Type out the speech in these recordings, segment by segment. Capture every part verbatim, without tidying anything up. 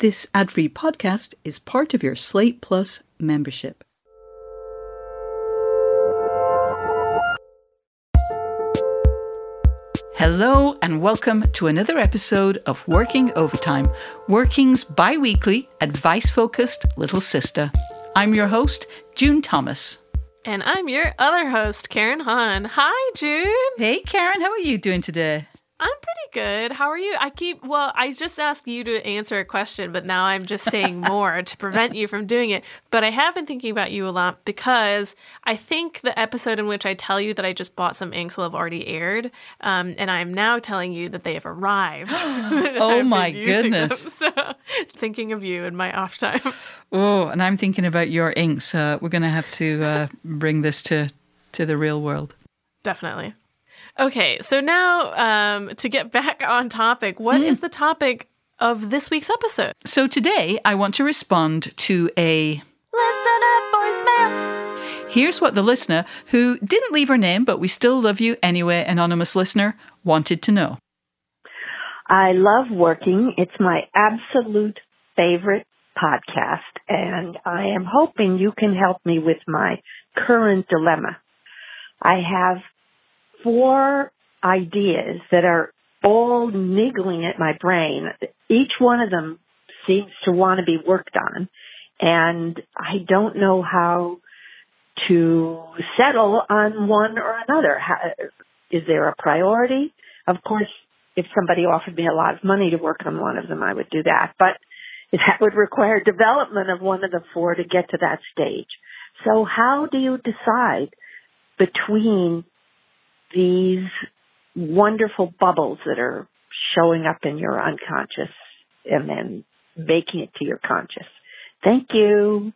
This ad-free podcast is part of your Slate Plus membership. Hello and welcome to another episode of Working Overtime, Working's bi-weekly, advice-focused little sister. I'm your host, June Thomas. And I'm your other host, Karen Han. Hi, June. Hey, Karen. How are you doing today? I'm pretty good. How are you? I keep, well, I just asked you to answer a question, but now I'm just saying more to prevent you from doing it. But I have been thinking about you a lot because I think the episode in which I tell you that I just bought some inks will have already aired. Um, and I'm now telling you that they have arrived. Oh my goodness. Them, so thinking of you in my off time. Oh, and I'm thinking about your inks. Uh, we're going to have to uh, bring this to, to the real world. Definitely. Okay, so now um, to get back on topic, what mm. is the topic of this week's episode? So today I want to respond to a listener voicemail. Here's what the listener, who didn't leave her name, but we still love you anyway, anonymous listener, wanted to know. I love working. It's my absolute favorite podcast, and I am hoping you can help me with my current dilemma. I have four ideas that are all niggling at my brain. Each one of them seems to want to be worked on, and I don't know how to settle on one or another. How, is there a priority? Of course, if somebody offered me a lot of money to work on one of them, I would do that, but that would require development of one of the four to get to that stage. So how do you decide between these wonderful bubbles that are showing up in your unconscious and then making it to your conscious? Thank you.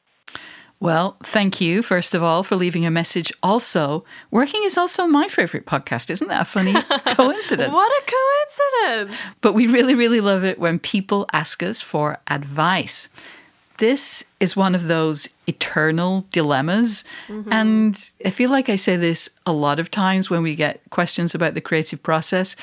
Well, thank you, first of all, for leaving a message. Also, Working is also my favorite podcast. Isn't that a funny coincidence? What a coincidence! But we really, really love it when people ask us for advice. This is one of those eternal dilemmas. Mm-hmm. And I feel like I say this a lot of times when we get questions about the creative process,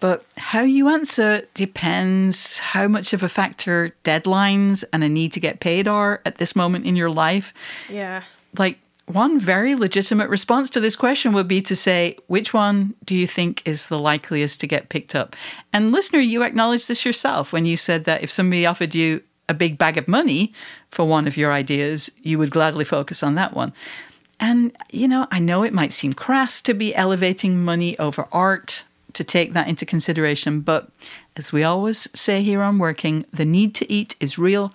but how you answer depends how much of a factor deadlines and a need to get paid are at this moment in your life. Yeah. Like, one very legitimate response to this question would be to say, which one do you think is the likeliest to get picked up? And listener, you acknowledged this yourself when you said that if somebody offered you a big bag of money for one of your ideas, you would gladly focus on that one. And, you know, I know it might seem crass to be elevating money over art, to take that into consideration. But as we always say here on Working, the need to eat is real.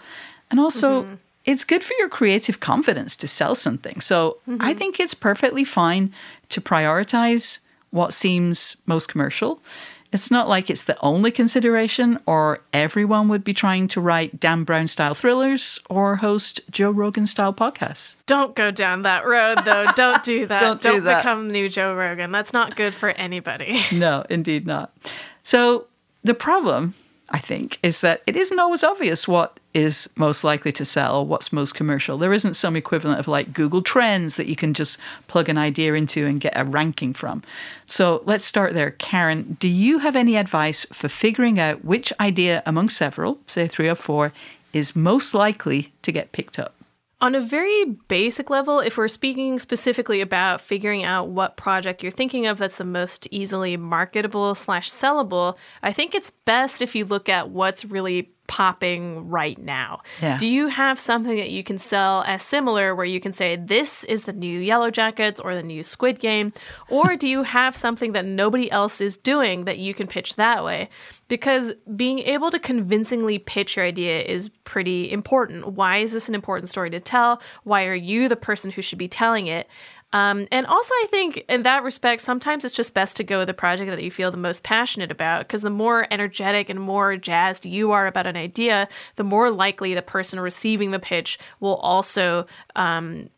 And also, mm-hmm. it's good for your creative confidence to sell something. So mm-hmm. I think it's perfectly fine to prioritize what seems most commercial. It's not like it's the only consideration, or everyone would be trying to write Dan Brown-style thrillers or host Joe Rogan-style podcasts. Don't go down that road, though. Don't do that. Don't do Don't that. Become new Joe Rogan. That's not good for anybody. No, indeed not. So the problem, I think, is that it isn't always obvious what is most likely to sell, what's most commercial. There isn't some equivalent of like Google Trends that you can just plug an idea into and get a ranking from. So let's start there. Karen, do you have any advice for figuring out which idea among several, say three or four, is most likely to get picked up? On a very basic level, if we're speaking specifically about figuring out what project you're thinking of that's the most easily marketable slash sellable, I think it's best if you look at what's really popping right now. Yeah. Do you have something that you can sell as similar where you can say, this is the new Yellow Jackets or the new Squid Game? Or do you have something that nobody else is doing that you can pitch that way? Because being able to convincingly pitch your idea is pretty important. Why is this an important story to tell? Why are you the person who should be telling it? Um, and also, I think in that respect, sometimes it's just best to go with a project that you feel the most passionate about, because the more energetic and more jazzed you are about an idea, the more likely the person receiving the pitch will also um,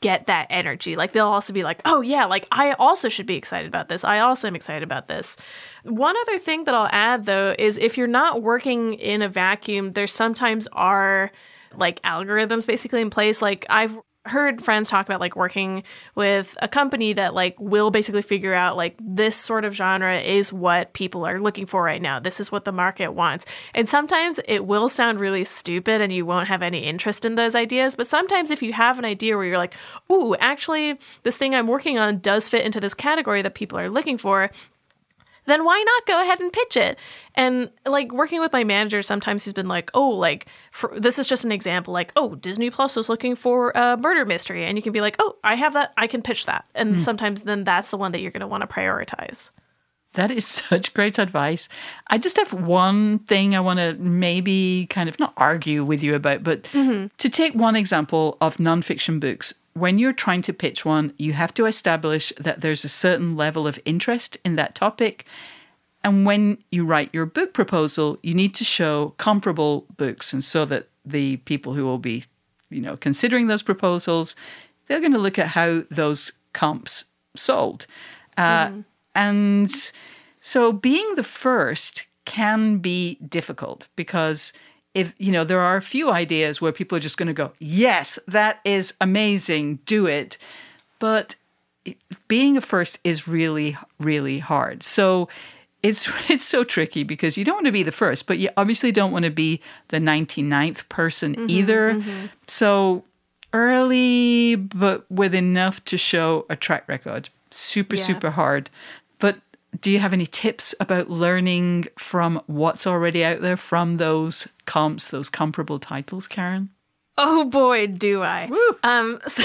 get that energy. Like, they'll also be like, oh, yeah, like, I also should be excited about this. I also am excited about this. One other thing that I'll add, though, is if you're not working in a vacuum, there sometimes are, like, algorithms basically in place. Like, I've heard friends talk about like working with a company that like will basically figure out like this sort of genre is what people are looking for right now. This is what the market wants. And sometimes it will sound really stupid and you won't have any interest in those ideas. But sometimes if you have an idea where you're like, ooh, actually this thing I'm working on does fit into this category that people are looking for, then why not go ahead and pitch it? And like working with my manager, sometimes he's been like, oh, like for, this is just an example, like, oh, Disney Plus is looking for a murder mystery. And you can be like, oh, I have that. I can pitch that. And mm. sometimes then that's the one that you're going to want to prioritize. That is such great advice. I just have one thing I want to maybe kind of not argue with you about, but mm-hmm. to take one example of nonfiction books. When you're trying to pitch one, you have to establish that there's a certain level of interest in that topic. And when you write your book proposal, you need to show comparable books. And so that the people who will be, you know, considering those proposals, they're going to look at how those comps sold. Uh, mm. And so being the first can be difficult because if, you know, there are a few ideas where people are just going to go, yes, that is amazing, do it. But being a first is really, really hard. So it's it's so tricky because you don't want to be the first, but you obviously don't want to be the ninety-ninth person mm-hmm, either. Mm-hmm. So early, but with enough to show a track record. Super, yeah. super hard. But do you have any tips about learning from what's already out there from those comps, those comparable titles, Karen? Oh boy, do I. Woo. Um, so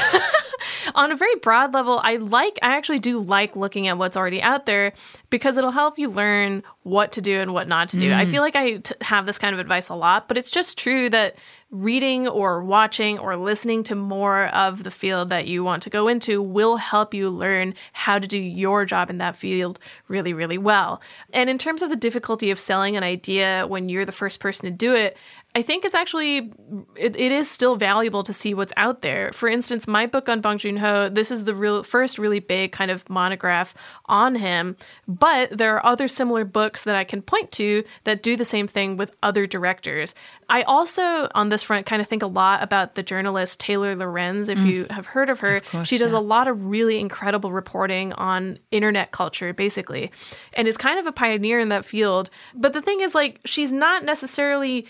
on a very broad level, I like, I actually do like looking at what's already out there because it'll help you learn what to do and what not to do. Mm. I feel like I t- have this kind of advice a lot, but it's just true that reading or watching or listening to more of the field that you want to go into will help you learn how to do your job in that field really, really well. And in terms of the difficulty of selling an idea when you're the first person to do it, I think it's actually, it, it is still valuable to see what's out there. For instance, my book on Bong Joon-ho, this is the real, first really big kind of monograph on him, but there are other similar books that I can point to that do the same thing with other directors. I also, on this front, kind of think a lot about the journalist Taylor Lorenz, if mm. you have heard of her. Of course, she does yeah. a lot of really incredible reporting on internet culture, basically, and is kind of a pioneer in that field. But the thing is, like, she's not necessarily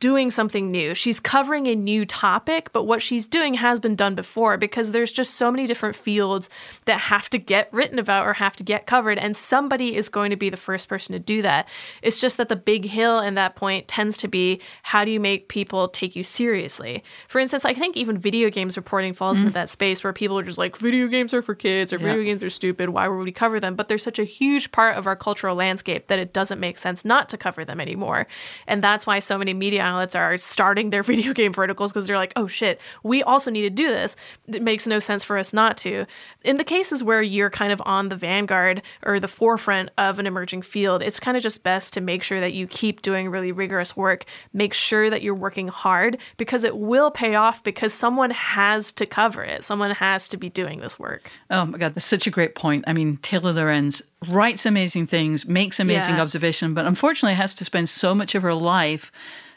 doing something new. She's covering a new topic, but what she's doing has been done before because there's just so many different fields that have to get written about or have to get covered, and somebody is going to be the first person to do that. It's just that the big hill in that point tends to be, how do you make people take you seriously? For instance, I think even video games reporting falls mm-hmm. into that space where people are just like, video games are for kids, or yeah. video games are stupid, why would we cover them? But they're such a huge part of our cultural landscape that it doesn't make sense not to cover them anymore. And that's why so many media are starting their video game verticals, because they're like, oh shit, we also need to do this. It makes no sense for us not to. In the cases where you're kind of on the vanguard or the forefront of an emerging field, it's kind of just best to make sure that you keep doing really rigorous work. Make sure that you're working hard, because it will pay off, because someone has to cover it. Someone has to be doing this work. Oh my God, that's such a great point. I mean, Taylor Lorenz writes amazing things, makes amazing yeah. observation, but unfortunately has to spend so much of her life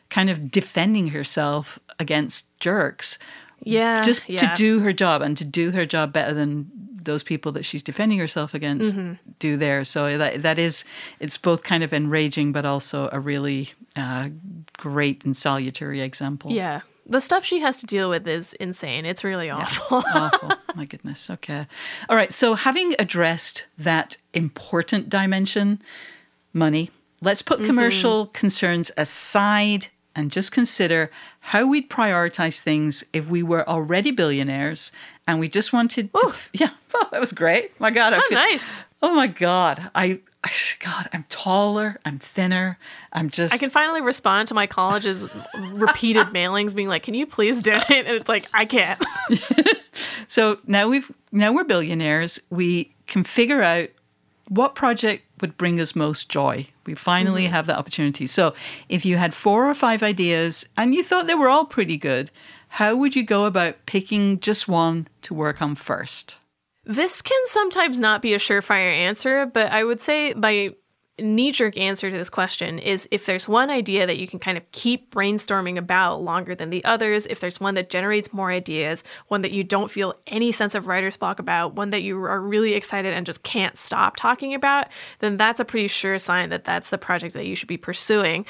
kind of defending herself against jerks yeah, just yeah. to do her job, and to do her job better than those people that she's defending herself against mm-hmm. do theirs. So that that is, it's both kind of enraging, but also a really uh, great and salutary example. Yeah. The stuff she has to deal with is insane. It's really awful. Yeah, awful. My goodness. Okay. All right. So having addressed that important dimension, money, let's put commercial mm-hmm. concerns aside and just consider how we'd prioritize things if we were already billionaires and we just wanted to... Oof. Yeah, well, that was great. My God. I feel, nice. Oh, my God. I, God, I'm taller. I'm thinner. I'm just... I can finally respond to my college's repeated mailings being like, can you please donate? And it's like, I can't. So now we've now we're billionaires. We can figure out what project would bring us most joy. We finally mm-hmm. have that opportunity. So if you had four or five ideas and you thought they were all pretty good, how would you go about picking just one to work on first? This can sometimes not be a surefire answer, but I would say my knee-jerk answer to this question is if there's one idea that you can kind of keep brainstorming about longer than the others, if there's one that generates more ideas, one that you don't feel any sense of writer's block about, one that you are really excited and just can't stop talking about, then that's a pretty sure sign that that's the project that you should be pursuing.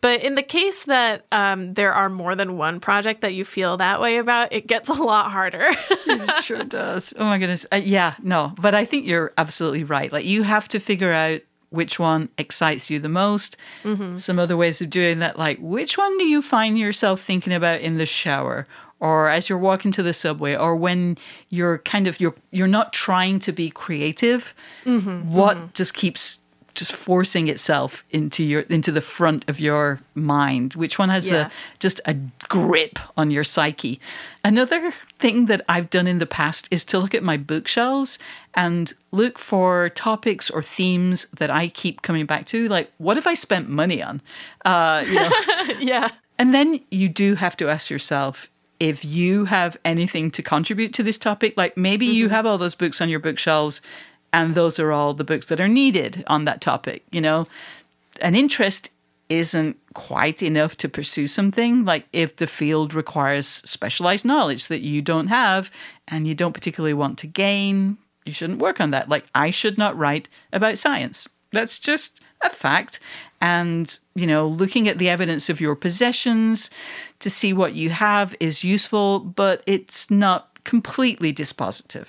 But in the case that um, there are more than one project that you feel that way about, it gets a lot harder. It sure does. Oh, my goodness. Uh, yeah, no. But I think you're absolutely right. Like, you have to figure out which one excites you the most. Mm-hmm. Some other ways of doing that, like, which one do you find yourself thinking about in the shower or as you're walking to the subway or when you're kind of, you're you're not trying to be creative? Mm-hmm. What mm-hmm. just keeps just forcing itself into your into the front of your mind? Which one has yeah. the just a grip on your psyche? Another thing that I've done in the past is to look at my bookshelves and look for topics or themes that I keep coming back to. Like, what have I spent money on? Uh, you know. yeah. And then you do have to ask yourself, if you have anything to contribute to this topic, like maybe mm-hmm. you have all those books on your bookshelves and those are all the books that are needed on that topic, you know. An interest isn't quite enough to pursue something. Like, if the field requires specialized knowledge that you don't have and you don't particularly want to gain, you shouldn't work on that. Like, I should not write about science. That's just a fact. And, you know, looking at the evidence of your possessions to see what you have is useful, but it's not completely dispositive.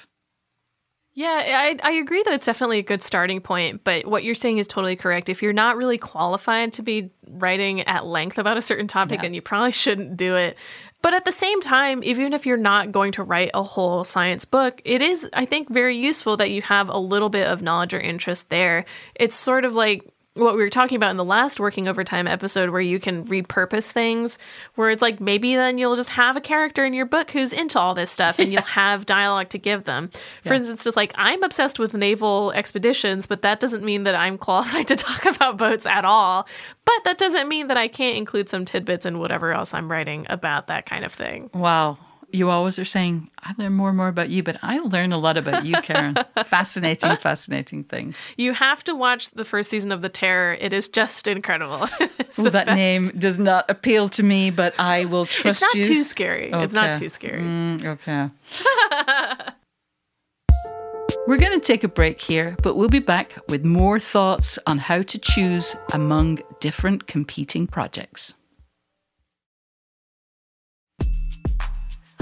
Yeah, I, I agree that it's definitely a good starting point, but what you're saying is totally correct. If you're not really qualified to be writing at length about a certain topic, yeah. then you probably shouldn't do it. But at the same time, even if you're not going to write a whole science book, it is, I think, very useful that you have a little bit of knowledge or interest there. It's sort of like what we were talking about in the last Working Overtime episode where you can repurpose things, where it's like maybe then you'll just have a character in your book who's into all this stuff and yeah. you'll have dialogue to give them. For yeah. instance, it's like, I'm obsessed with naval expeditions, but that doesn't mean that I'm qualified to talk about boats at all. But that doesn't mean that I can't include some tidbits in whatever else I'm writing about that kind of thing. Wow. You always are saying, I learn more and more about you, but I learn a lot about you, Karen. Fascinating, fascinating things. You have to watch the first season of The Terror. It is just incredible. Ooh, that best. Name does not appeal to me, but I will trust you. It's not you. too scary. Okay. It's not too scary. Mm, okay. We're going to take a break here, but we'll be back with more thoughts on how to choose among different competing projects.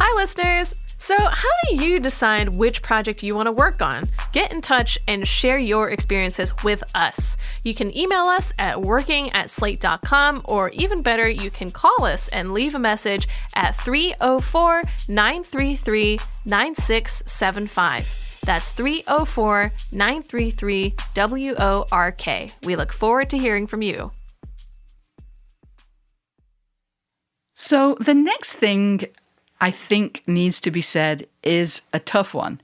Hi, listeners. So how do you decide which project you want to work on? Get in touch and share your experiences with us. You can email us at working at slate dot com, or even better, you can call us and leave a message at three oh four, nine three three, nine six seven five. That's three oh four, nine three three, W O R K. We look forward to hearing from you. So the next thing I think needs to be said is a tough one.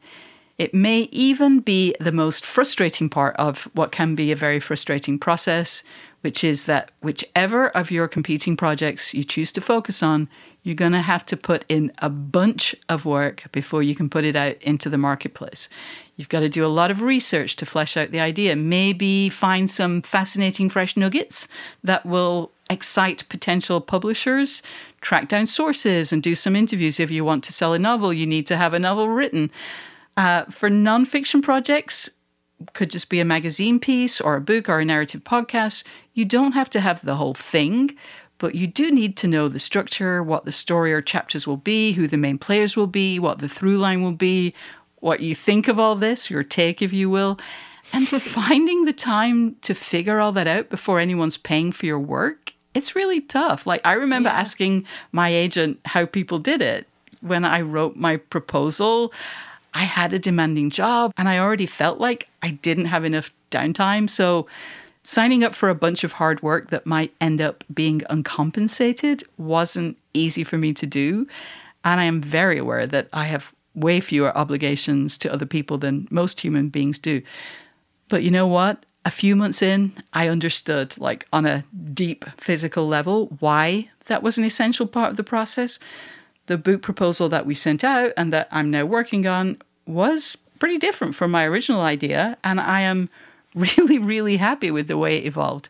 It may even be the most frustrating part of what can be a very frustrating process, which is that whichever of your competing projects you choose to focus on, you're going to have to put in a bunch of work before you can put it out into the marketplace. You've got to do a lot of research to flesh out the idea, maybe find some fascinating fresh nuggets that will excite potential publishers, track down sources and do some interviews. If you want to sell a novel, you need to have a novel written. Uh, for nonfiction projects, could just be a magazine piece or a book or a narrative podcast. You don't have to have the whole thing, but you do need to know the structure, what the story or chapters will be, who the main players will be, what the through line will be, what you think of all this, your take, if you will. And finding the time to figure all that out before anyone's paying for your work, it's really tough. Like, I remember yeah. asking my agent how people did it. When I wrote my proposal, I had a demanding job and I already felt like I didn't have enough downtime. So signing up for a bunch of hard work that might end up being uncompensated wasn't easy for me to do. And I am very aware that I have way fewer obligations to other people than most human beings do. But you know what? A few months in, I understood, like on a deep physical level, why that was an essential part of the process. The book proposal that we sent out and that I'm now working on was pretty different from my original idea, and I am really, really happy with the way it evolved.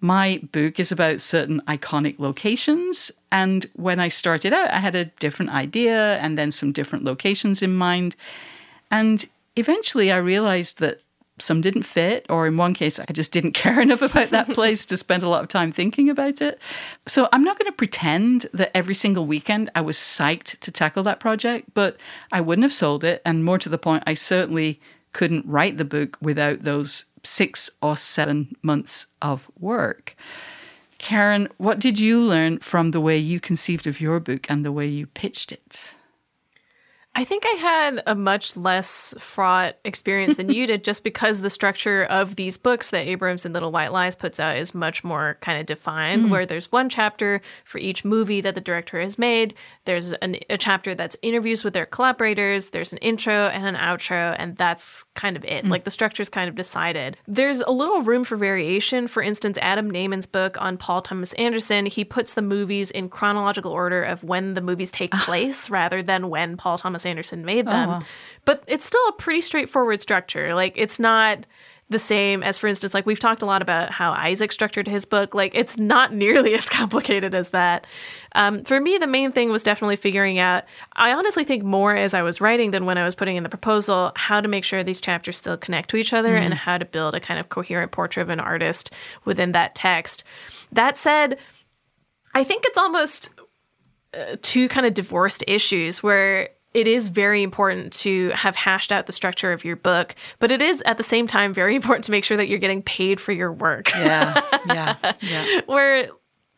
My book is about certain iconic locations, and when I started out, I had a different idea and then some different locations in mind. And eventually I realized that some didn't fit, or in one case, I just didn't care enough about that place to spend a lot of time thinking about it. So I'm not going to pretend that every single weekend I was psyched to tackle that project, but I wouldn't have sold it. And more to the point, I certainly couldn't write the book without those six or seven months of work. Karen, what did you learn from the way you conceived of your book and the way you pitched it? I think I had a much less fraught experience than you did, just because the structure of these books that Abrams and Little White Lies puts out is much more kind of defined, mm. where there's one chapter for each movie that the director has made. There's an, a chapter that's interviews with their collaborators. There's an intro and an outro, and that's kind of it. Mm. Like, the structure's kind of decided. There's a little room for variation. For instance, Adam Naiman's book on Paul Thomas Anderson, he puts the movies in chronological order of when the movies take place rather than when Paul Thomas Anderson made them. Oh, wow. But it's still a pretty straightforward structure. Like, it's not the same as, for instance, like we've talked a lot about how Isaac structured his book. Like, it's not nearly as complicated as that. Um, for me, the main thing was definitely figuring out, I honestly think more as I was writing than when I was putting in the proposal, how to make sure these chapters still connect to each other mm. and how to build a kind of coherent portrait of an artist within that text. That said, I think it's almost uh, two kind of divorced issues, where it is very important to have hashed out the structure of your book, but it is at the same time very important to make sure that you're getting paid for your work. Yeah, yeah, yeah. Where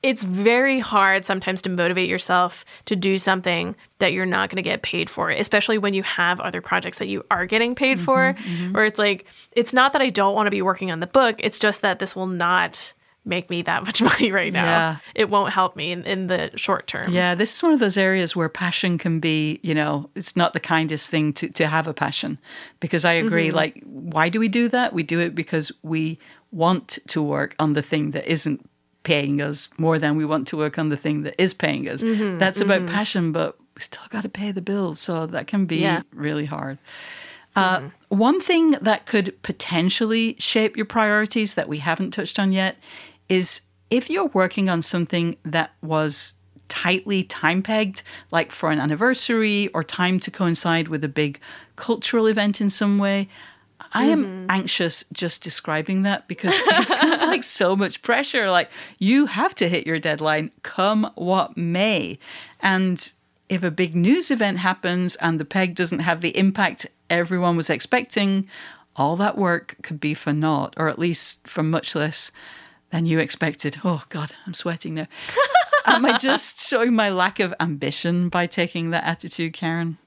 it's very hard sometimes to motivate yourself to do something that you're not going to get paid for, especially when you have other projects that you are getting paid mm-hmm, for, mm-hmm. where it's like, it's not that I don't want to be working on the book, it's just that this will not make me that much money right now. Yeah. It won't help me in, in the short term. Yeah, this is one of those areas where passion can be, you know, it's not the kindest thing to, to have a passion, because I agree, mm-hmm. like, why do we do that? We do it because we want to work on the thing that isn't paying us more than we want to work on the thing that is paying us. Mm-hmm. That's mm-hmm. about passion, but we still got to pay the bills. So that can be yeah. really hard. Uh, mm-hmm. One thing that could potentially shape your priorities that we haven't touched on yet is if you're working on something that was tightly time pegged, like for an anniversary or time to coincide with a big cultural event in some way, I am mm-hmm. anxious just describing that, because it feels like so much pressure. Like, you have to hit your deadline, come what may. And if a big news event happens and the peg doesn't have the impact everyone was expecting, all that work could be for naught, or at least for much less than you expected. Oh, God, I'm sweating now. Am I just showing my lack of ambition by taking that attitude, Karen?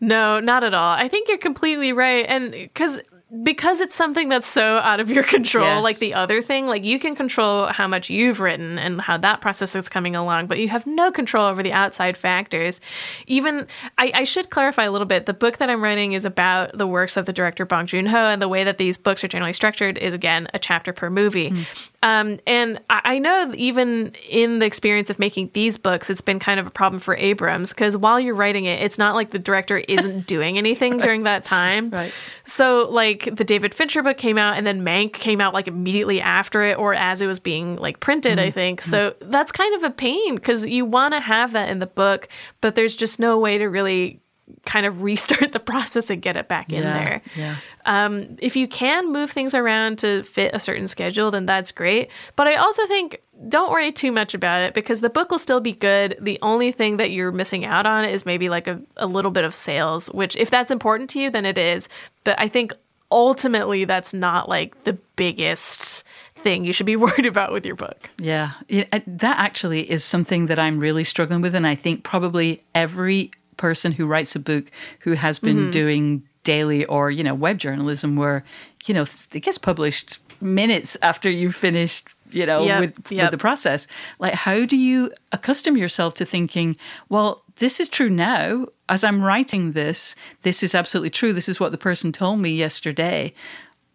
No, not at all. I think you're completely right. And because because it's something that's so out of your control, yes. like the other thing, like, you can control how much you've written and how that process is coming along, but you have no control over the outside factors. Even, I, I should clarify a little bit, the book that I'm writing is about the works of the director Bong Joon-ho, and the way that these books are generally structured is, again, a chapter per movie. Mm. Um, and I, I know even in the experience of making these books, it's been kind of a problem for Abrams, because while you're writing it, it's not like the director isn't doing anything right. during that time. Right. So, like, the David Fincher book came out, and then Mank came out like immediately after it, or as it was being like printed, mm-hmm. I think. So that's kind of a pain, because you want to have that in the book, but there's just no way to really kind of restart the process and get it back yeah, in there. Yeah. Um, if you can move things around to fit a certain schedule, then that's great. But I also think don't worry too much about it, because the book will still be good. The only thing that you're missing out on is maybe like a, a little bit of sales, which if that's important to you, then it is. But I think ultimately, that's not like the biggest thing you should be worried about with your book. Yeah, that actually is something that I'm really struggling with. And I think probably every person who writes a book who has been mm-hmm. doing daily or, you know, web journalism, where, you know, it gets published minutes after you've finished, you know, yep, with, yep. with the process. Like, how do you accustom yourself to thinking, well, this is true now, as I'm writing this, this is absolutely true, this is what the person told me yesterday,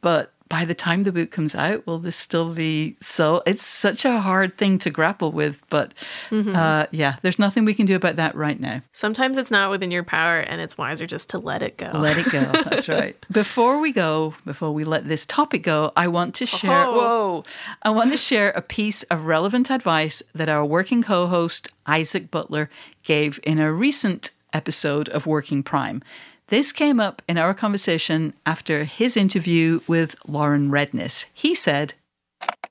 but by the time the book comes out, will this still be so? It's such a hard thing to grapple with, but mm-hmm. uh, yeah, there's nothing we can do about that right now. Sometimes it's not within your power, and it's wiser just to let it go. Let it go. That's right. Before we go, before we let this topic go, I want to share. Oh. Whoa! I want to share a piece of relevant advice that our working co-host Isaac Butler gave in a recent episode of Working Prime. This came up in our conversation after his interview with Lauren Redness. He said,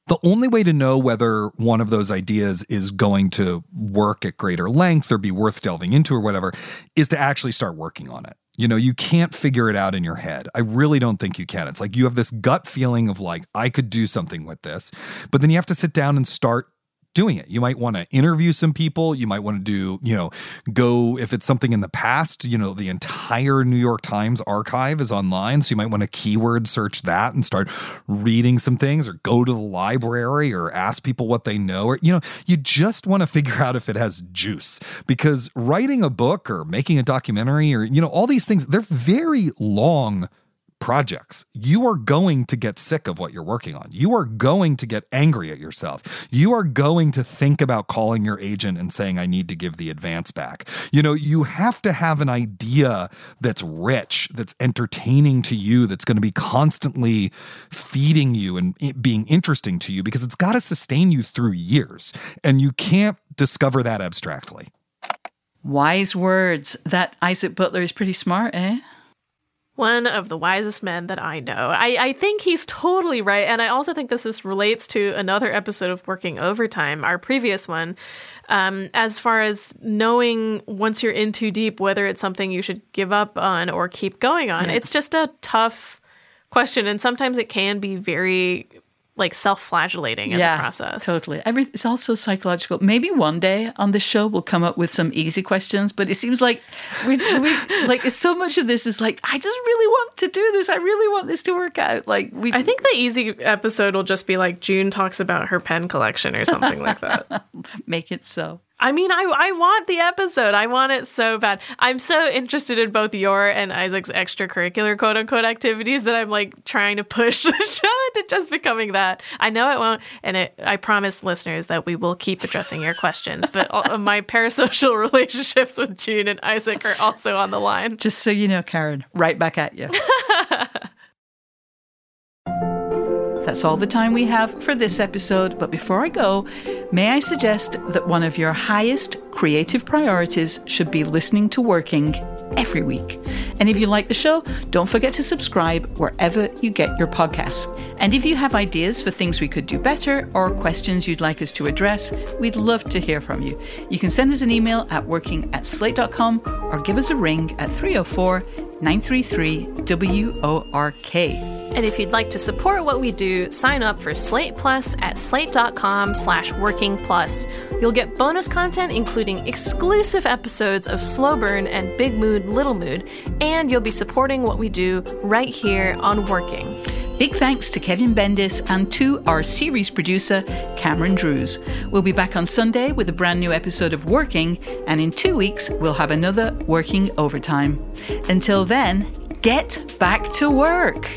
the only way to know whether one of those ideas is going to work at greater length or be worth delving into or whatever is to actually start working on it. You know, you can't figure it out in your head. I really don't think you can. It's like you have this gut feeling of like, I could do something with this, but then you have to sit down and start doing it. You might want to interview some people. You might want to do, you know, go, if it's something in the past, you know, the entire New York Times archive is online. So you might want to keyword search that and start reading some things, or go to the library, or ask people what they know, or, you know, you just want to figure out if it has juice, because writing a book or making a documentary or, you know, all these things, they're very long projects. You are going to get sick of what you're working on. You are going to get angry at yourself. You are going to think about calling your agent and saying, I need to give the advance back. You know, you have to have an idea that's rich, that's entertaining to you, that's going to be constantly feeding you and being interesting to you, because it's got to sustain you through years. And you can't discover that abstractly. Wise words. That Isaac Butler is pretty smart, eh? One of the wisest men that I know. I, I think he's totally right. And I also think this is, relates to another episode of Working Overtime, our previous one, um, as far as knowing once you're in too deep whether it's something you should give up on or keep going on. Yeah. It's just a tough question. And sometimes it can be very like self-flagellating as yeah, a process. Totally. Every, it's also psychological. Maybe one day on the show we'll come up with some easy questions, but it seems like we, we like so much of this is like, I just really want to do this. I really want this to work out. Like we, I think the easy episode will just be like June talks about her pen collection or something like that. Make it so. I mean, I I want the episode. I want it so bad. I'm so interested in both your and Isaac's extracurricular quote-unquote activities that I'm, like, trying to push the show into just becoming that. I know it won't, and it, I promise listeners that we will keep addressing your questions, but all, my parasocial relationships with June and Isaac are also on the line. Just so you know, Karen, right back at you. That's all the time we have for this episode, but before I go, may I suggest that one of your highest creative priorities should be listening to Working every week. And if you like the show, don't forget to subscribe wherever you get your podcasts. And if you have ideas for things we could do better or questions you'd like us to address, we'd love to hear from you. You can send us an email at working at slate dot com or give us a ring at three oh four, nine three three, W O R K. And if you'd like to support what we do, sign up for Slate Plus at slate dot com slash working plus. You'll get bonus content, including exclusive episodes of Slow Burn and Big Mood, Little Mood, and you'll be supporting what we do right here on Working. Big thanks to Kevin Bendis and to our series producer, Cameron Drews. We'll be back on Sunday with a brand new episode of Working, and in two weeks, we'll have another Working Overtime. Until then, get back to work.